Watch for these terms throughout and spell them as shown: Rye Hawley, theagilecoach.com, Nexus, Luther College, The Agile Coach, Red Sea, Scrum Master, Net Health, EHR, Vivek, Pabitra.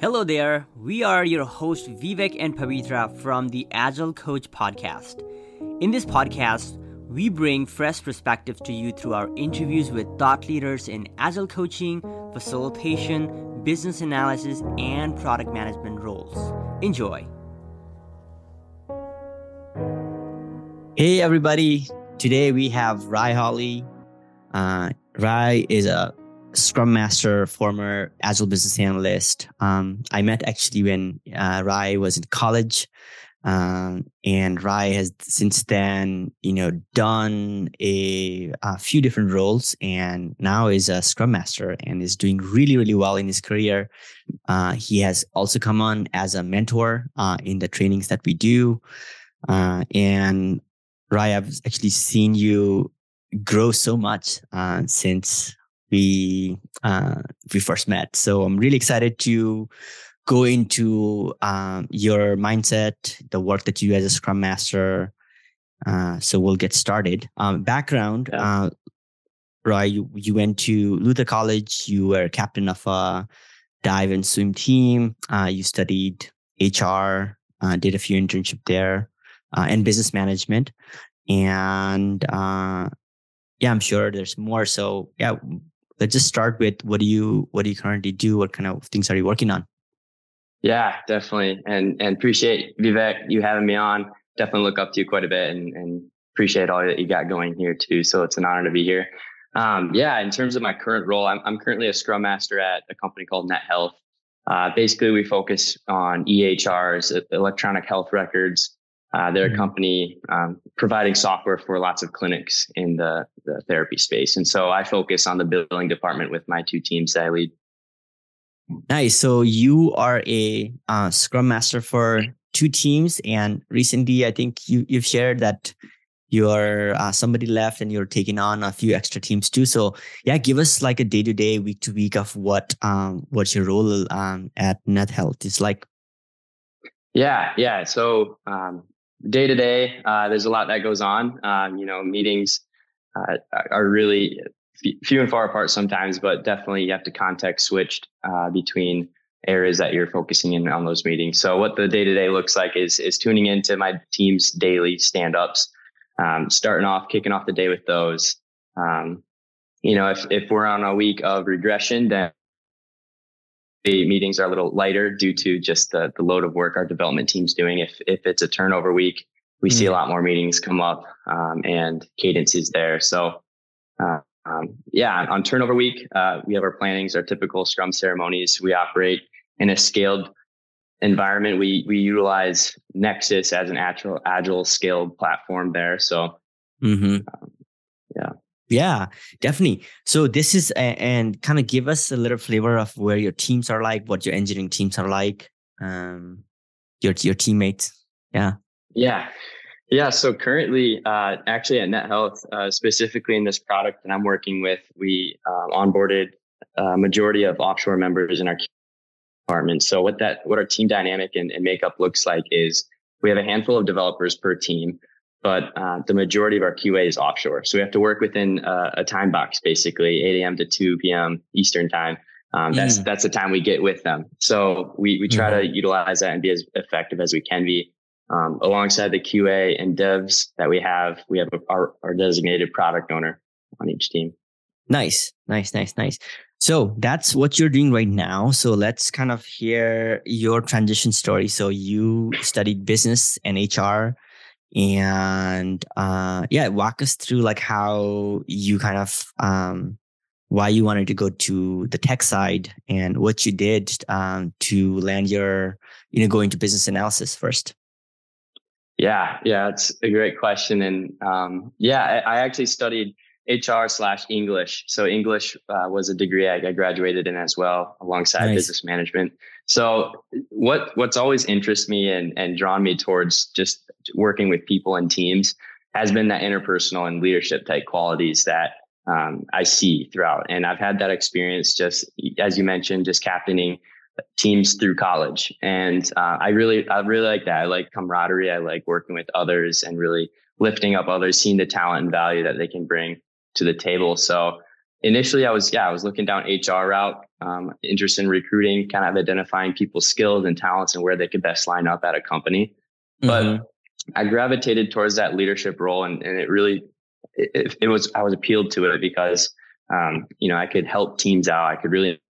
Hello there, we are your hosts Vivek and Pavitra from the Agile Coach podcast. In this podcast, we bring fresh perspective to you through our interviews with thought leaders in Agile coaching, facilitation, business analysis, and product management roles. Enjoy. Hey everybody, today we have Rye Hawley. Rye is a Scrum Master, former Agile business analyst. I met actually when Rye was in college, and Rye has since then, done a few different roles, and now is a Scrum Master and is doing really, really well in his career. He has also come on as a mentor in the trainings that we do, and Rye, I've actually seen you grow so much since we first met. So I'm really excited to go into your mindset, the work that you do as a Scrum Master. So we'll get started. Background, Rye, you went to Luther College. You were captain of a dive and swim team. You studied HR, did a few internships there, and business management. And I'm sure there's more. So yeah, let's just start with what do you currently do? What kind of things are you working on? Yeah, definitely. And appreciate, Vivek, you having me on. Definitely look up to you quite a bit and appreciate all that you got going here too. So it's an honor to be here. In terms of my current role, I'm currently a Scrum Master at a company called Net Health. Basically, we focus on EHRs, electronic health records. They're a company providing software for lots of clinics in the therapy space. And so I focus on the billing department with my two teams that I lead. Nice. So you are a Scrum Master for two teams. And recently, I think you've shared that you're somebody left and you're taking on a few extra teams too. So yeah, give us like a day-to-day, week-to-week of what's your role at Net Health is like. Yeah. So, day to day, there's a lot that goes on. Meetings are really few and far apart sometimes, but definitely you have to context switch between areas that you're focusing in on those meetings. So what the day to day looks like is tuning into my team's daily stand-ups, kicking off the day with those. If we're on a week of regression, then the meetings are a little lighter due to just the load of work our development team's doing. If it's a turnover week, we see a lot more meetings come up and cadences there. So, on turnover week, we have our plannings, our typical Scrum ceremonies. We operate in a scaled environment. We utilize Nexus as an agile scaled platform there. So, Yeah, definitely. So this is, and kind of give us a little flavor of where your teams are like, what your engineering teams are like, your teammates. Yeah. So currently, actually at Net Health, specifically in this product that I'm working with, we onboarded a majority of offshore members in our department. So what our team dynamic and makeup looks like is we have a handful of developers per team. But the majority of our QA is offshore. So we have to work within a time box, basically 8 a.m. to 2 p.m. Eastern time. That's the time we get with them. So we try to utilize that and be as effective as we can be. Alongside the QA and devs that we have our designated product owner on each team. Nice. So that's what you're doing right now. So let's kind of hear your transition story. So you studied business and HR. And walk us through like how you kind of why you wanted to go to the tech side and what you did to land your going to business analysis first. Yeah, it's a great question, and I actually studied HR/English. So English was a degree I graduated in as well, alongside business management. So what's always interested me and drawn me towards just working with people and teams has been that interpersonal and leadership type qualities that I see throughout. And I've had that experience, just as you mentioned, just captaining teams through college. And I really like that. I like camaraderie. I like working with others and really lifting up others, seeing the talent and value that they can bring to the table. So Initially, I was looking down HR route, interested in recruiting, kind of identifying people's skills and talents and where they could best line up at a company. Mm-hmm. But I gravitated towards that leadership role, and it really, it was, I was appealed to it because, I could help teams out. I could really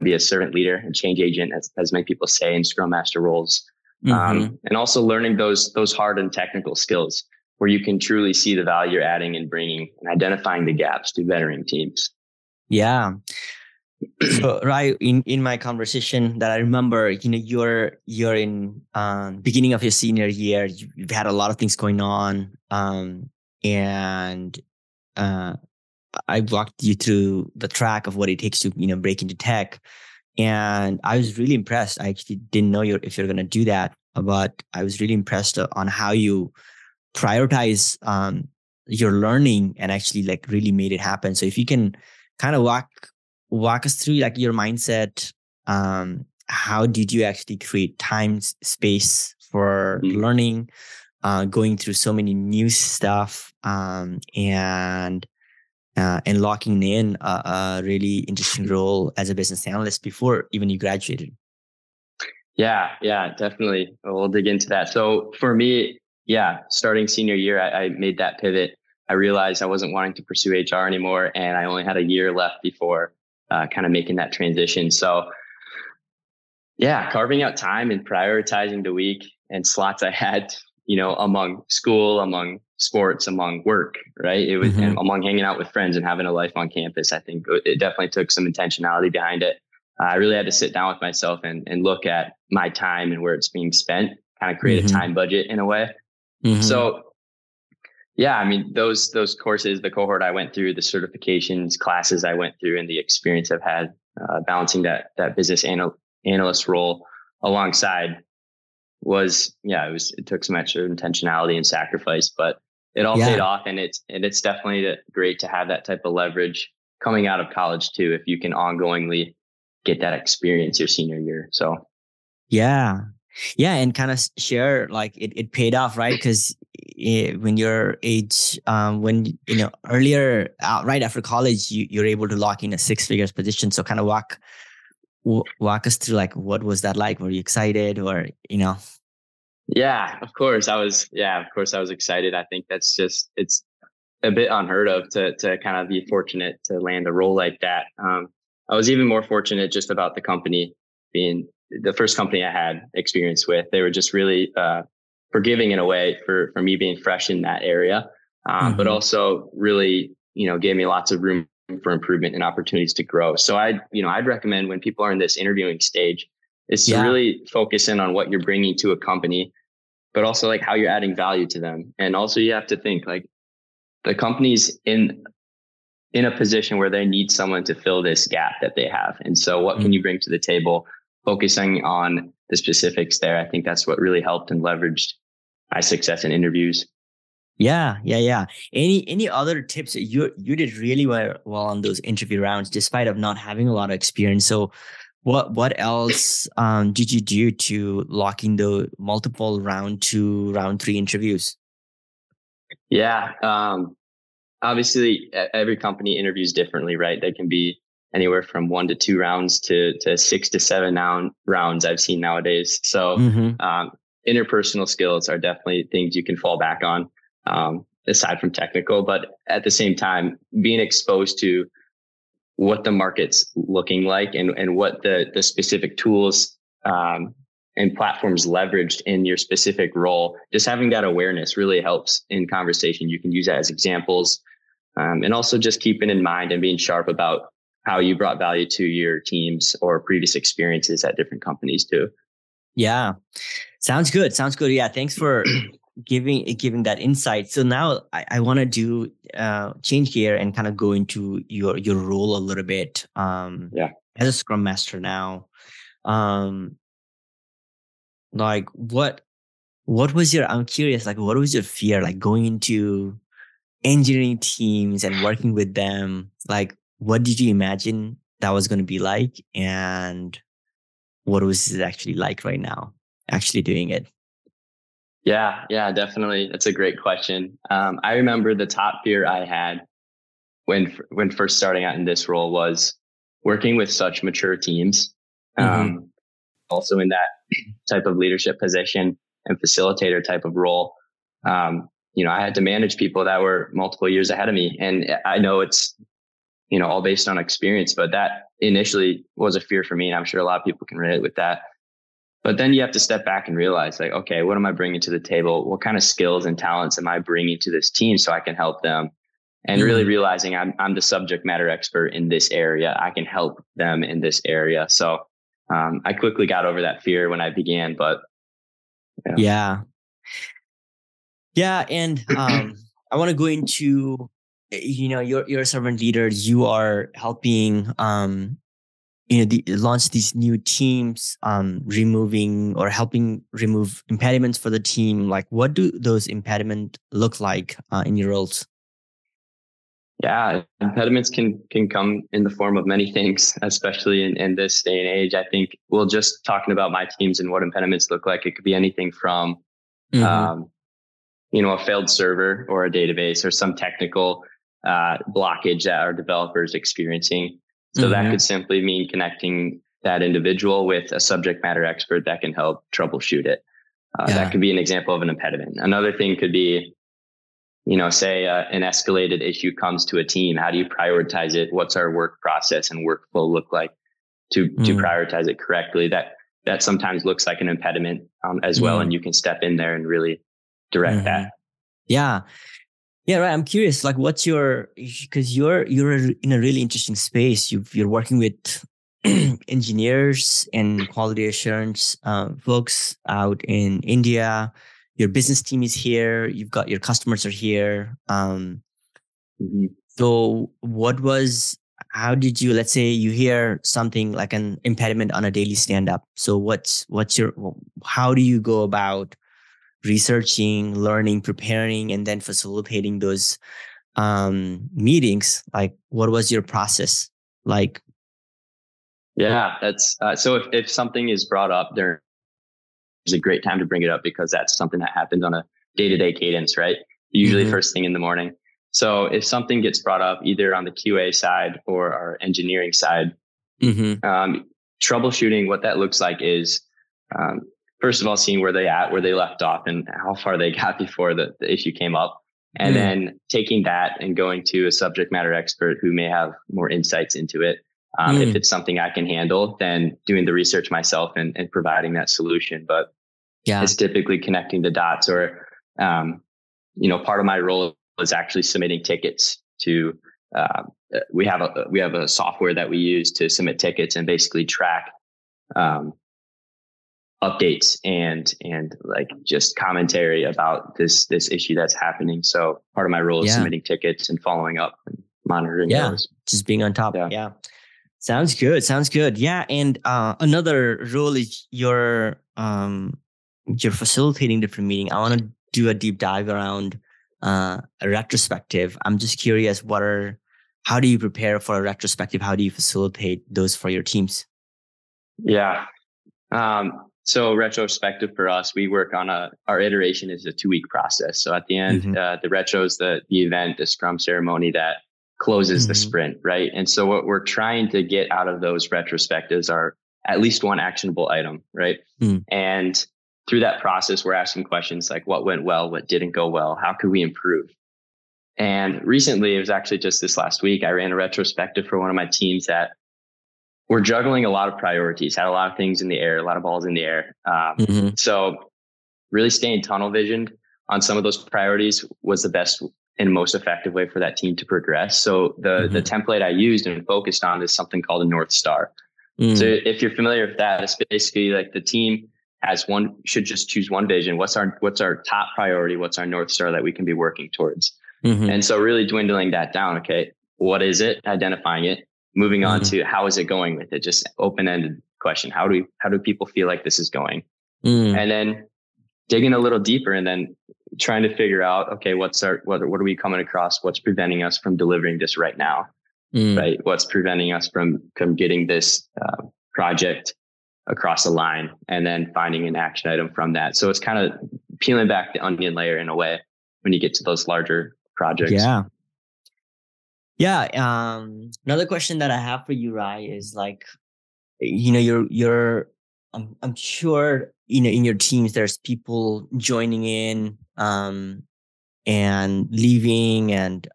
be a servant leader and change agent, as many people say, in Scrum Master roles. Mm-hmm. And also learning those hard and technical skills where you can truly see the value you're adding and bringing and identifying the gaps to bettering teams. Yeah. So, right, in my conversation that I remember, you're in beginning of your senior year, you've had a lot of things going on. And I walked you through the track of what it takes to, break into tech. And I was really impressed. I actually didn't know if you're going to do that, but I was really impressed on how you prioritize your learning and actually like really made it happen. So if you can kind of walk us through like your mindset, how did you actually create time, space for learning, going through so many new stuff, and locking in a really interesting role as a business analyst before even you graduated? Yeah, definitely. We'll dig into that. So for me, starting senior year, I made that pivot. I realized I wasn't wanting to pursue HR anymore, and I only had a year left before kind of making that transition. So carving out time and prioritizing the week and slots I had, among school, among sports, among work, right? It was mm-hmm. among hanging out with friends and having a life on campus. I think it definitely took some intentionality behind it. I really had to sit down with myself and look at my time and where it's being spent, kind of create mm-hmm. a time budget in a way. Mm-hmm. So, those courses, the cohort I went through, the certifications, classes I went through, and the experience I've had balancing that business analyst role alongside was, it took so much intentionality and sacrifice, but it all paid off. And it's definitely great to have that type of leverage coming out of college too, if you can ongoingly get that experience your senior year. So, yeah. And kind of share, like it paid off, right? Because when your age, earlier, right after college, you're able to lock in a six-figure position. So kind of walk us through, like, what was that like? Were you excited or? Yeah, of course I was. Yeah, of course I was excited. I think that's just, it's a bit unheard of to kind of be fortunate to land a role like that. I was even more fortunate just about the company being the first company I had experience with. They were just really forgiving in a way for me being fresh in that area, mm-hmm. but also really, gave me lots of room for improvement and opportunities to grow. So I'd recommend when people are in this interviewing stage, is to really focus in on what you're bringing to a company, but also like how you're adding value to them. And also you have to think like the company's in a position where they need someone to fill this gap that they have. And so what mm-hmm. can you bring to the table? Focusing on the specifics there. I think that's what really helped and leveraged my success in interviews. Yeah. Any other tips? You did really well on those interview rounds, despite of not having a lot of experience. So what else did you do to lock in the multiple round 2, round 3 interviews? Yeah. Obviously every company interviews differently, right? They can be anywhere from 1 to 2 rounds to 6 to 7 rounds I've seen nowadays. So mm-hmm. Interpersonal skills are definitely things you can fall back on, aside from technical. But at the same time, being exposed to what the market's looking like and what the specific tools and platforms leveraged in your specific role, just having that awareness really helps in conversation. You can use that as examples, and also just keeping in mind and being sharp about how you brought value to your teams or previous experiences at different companies too. Yeah. Sounds good. Yeah. Thanks for giving that insight. So now I want to do change gear and kind of go into your role a little bit as a Scrum Master now. Like what was I'm curious, like what was your fear, like going into engineering teams and working with them? Like, what did you imagine that was going to be like, and what was it actually like right now, actually doing it? Yeah, definitely. That's a great question. I remember the top fear I had when first starting out in this role was working with such mature teams, also in that type of leadership position and facilitator type of role. You know, I had to manage people that were multiple years ahead of me. And I know it's, you know, all based on experience, but that initially was a fear for me. And I'm sure a lot of people can relate with that. But then you have to step back and realize, like, okay, what am I bringing to the table? What kind of skills and talents am I bringing to this team so I can help them? And really realizing I'm the subject matter expert in this area. I can help them in this area. So I quickly got over that fear when I began, but you know. Yeah. And I want to go into, you know, you're a servant leader. You are helping, launch these new teams, removing or helping remove impediments for the team. Like, what do those impediments look like in your roles? Yeah, impediments can come in the form of many things, especially in this day and age. I think we'll just talking about my teams and what impediments look like. It could be anything from, you know, a failed server or a database or some technical blockage that our developers experiencing. So that could simply mean connecting that individual with a subject matter expert that can help troubleshoot it. That could be an example of an impediment. Another thing could be, you know, say an escalated issue comes to a team. How do you prioritize it? What's our work process and workflow look like to prioritize it correctly? That sometimes looks like an impediment as well. And you can step in there and really direct that. Yeah. Right. I'm curious, like, what's your, because you're in a really interesting space. You're working with engineers and quality assurance folks out in India. Your business team is here. You've got your customers are here. So how did you, let's say you hear something like an impediment on a daily stand up. So how do you go about researching, learning, preparing, and then facilitating those meetings? Like, what was your process like? Yeah, that's so if something is brought up there, it's a great time to bring it up because that's something that happens on a day-to-day cadence, right? Usually first thing in the morning. So if something gets brought up either on the QA side or our engineering side, troubleshooting, what that looks like is, first of all, seeing where they left off and how far they got before the issue came up. And then taking that and going to a subject matter expert who may have more insights into it. If it's something I can handle, then doing the research myself and providing that solution. But it's typically connecting the dots or, you know, part of my role is actually submitting tickets to, we have a software that we use to submit tickets and basically track, updates and like just commentary about this issue that's happening. So part of my role is submitting tickets and following up and monitoring those. Just being on top. Yeah. Sounds good. Yeah. And another role is you're facilitating different meetings. I want to do a deep dive around a retrospective. I'm just curious, how do you prepare for a retrospective? How do you facilitate those for your teams? Yeah. So retrospective for us, we work on our iteration is a 2-week process. So at the end, the retro is the event, the Scrum ceremony that closes the sprint, right? And so what we're trying to get out of those retrospectives are at least one actionable item, right? And through that process, we're asking questions like what went well, what didn't go well, how could we improve? And recently, it was actually just this last week, I ran a retrospective for one of my teams that were juggling a lot of priorities, had a lot of things in the air, a lot of balls in the air. So really staying tunnel visioned on some of those priorities was the best and most effective way for that team to progress. So the template I used and focused on is something called a North Star. So if you're familiar with that, it's basically like the team should just choose one vision. What's our top priority? What's our North Star that we can be working towards? And so really dwindling that down. Okay, what is it? Identifying it, moving on to how is it going with it? Just open-ended question. How do people feel like this is going? And then digging a little deeper and then trying to figure out, okay, what are we coming across? What's preventing us from delivering this right now? Right? What's preventing us from getting this project across the line and then finding an action item from that. So it's kind of peeling back the onion layer in a way when you get to those larger projects. Yeah. Yeah. Another question that I have for you, Rye, is like, you know, I'm sure, you know, in your teams, there's people joining in, and leaving, and,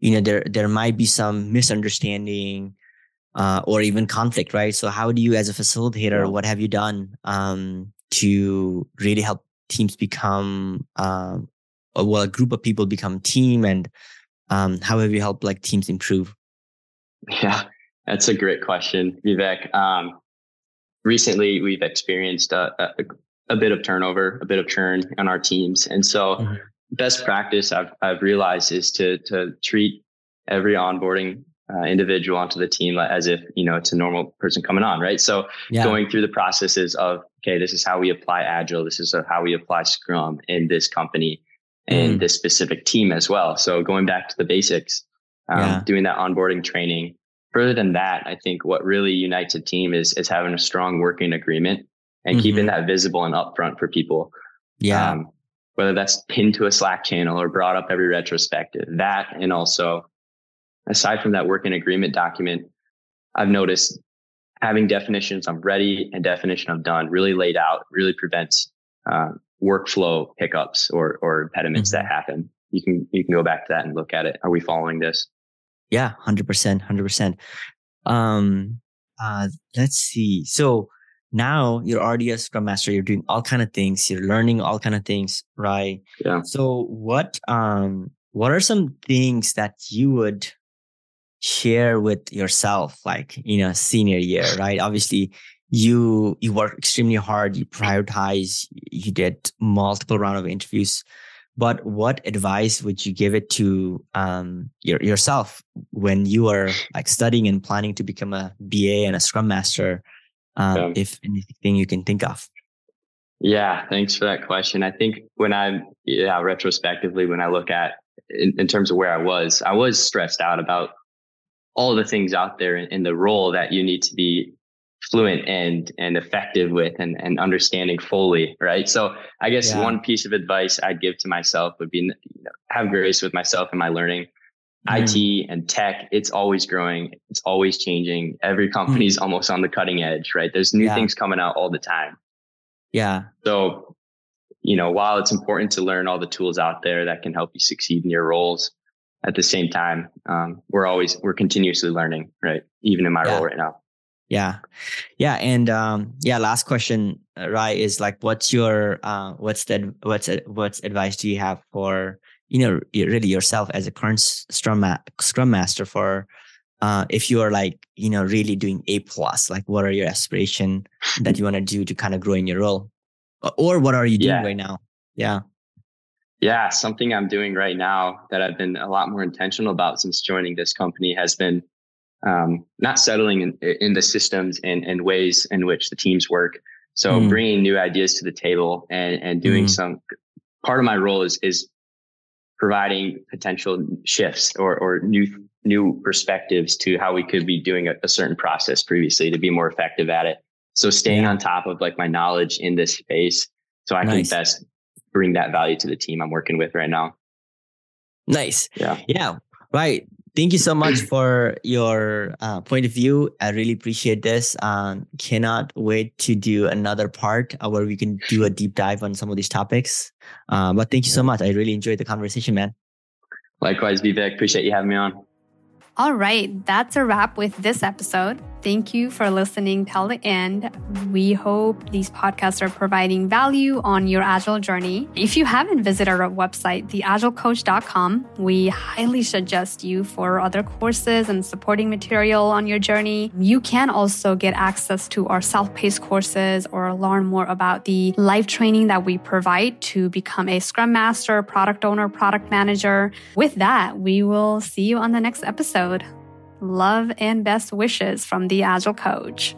you know, there might be some misunderstanding, or even conflict, right? So how do you, as a facilitator, what have you done, to really help teams become, a group of people become team, and, how have you helped like teams improve? Yeah, that's a great question, Vivek. Recently we've experienced a bit of turnover, a bit of churn on our teams. And so best practice I've realized is to treat every onboarding individual onto the team as if, you know, it's a normal person coming on, right? So going through the processes of, okay, this is how we apply Agile. This is how we apply Scrum in this company and this specific team as well. So going back to the basics, doing that onboarding training. Further than that, I think what really unites a team is having a strong working agreement and keeping that visible and upfront for people. Yeah. Whether that's pinned to a Slack channel or brought up every retrospective, that, and also aside from that working agreement document, I've noticed having definitions of ready and definition of done really laid out really prevents workflow hiccups or impediments that happen. You can go back to that and look at it. Are we following this? Yeah, 100%. Let's see. So now you're already a Scrum Master. You're doing all kinds of things. You're learning all kinds of things, right? Yeah. So what are some things that you would share with yourself, like, you know, senior year, right? Obviously, you worked extremely hard. You prioritized. You did multiple rounds of interviews. But what advice would you give it to yourself when you are like studying and planning to become a BA and a Scrum Master, if anything you can think of? Yeah, thanks for that question. I think when retrospectively, when I look at in terms of where I was stressed out about all the things out there in the role that you need to be fluent and effective with and understanding fully, right? So I guess one piece of advice I'd give to myself would be, you know, have grace with myself and my learning. IT and tech, it's always growing. It's always changing. Every company's almost on the cutting edge, right? There's new things coming out all the time. Yeah. So, you know, while it's important to learn all the tools out there that can help you succeed in your roles, at the same time, we're continuously learning, right? Even in my role right now. Yeah. Yeah. And, last question, Rye, is like, what's advice do you have for, you know, really yourself as a current Scrum Master for, if you are like, you know, really doing A+, like what are your aspiration that you want to do to kind of grow in your role, or what are you doing right now? Yeah. Yeah. Something I'm doing right now that I've been a lot more intentional about since joining this company has been, not settling in the systems and ways in which the teams work. So bringing new ideas to the table and doing some part of my role is providing potential shifts or new perspectives to how we could be doing a certain process previously to be more effective at it. So staying on top of like my knowledge in this space so I can best bring that value to the team I'm working with right now. Nice. Yeah. Yeah. Right. Thank you so much for your point of view. I really appreciate this. Cannot wait to do another part where we can do a deep dive on some of these topics. But thank you so much. I really enjoyed the conversation, man. Likewise, Vivek. Appreciate you having me on. All right. That's a wrap with this episode. Thank you for listening till the end. We hope these podcasts are providing value on your Agile journey. If you haven't visited our website, theagilecoach.com, we highly suggest you for other courses and supporting material on your journey. You can also get access to our self-paced courses or learn more about the live training that we provide to become a Scrum Master, product owner, product manager. With that, we will see you on the next episode. Love and best wishes from the Agile Coach.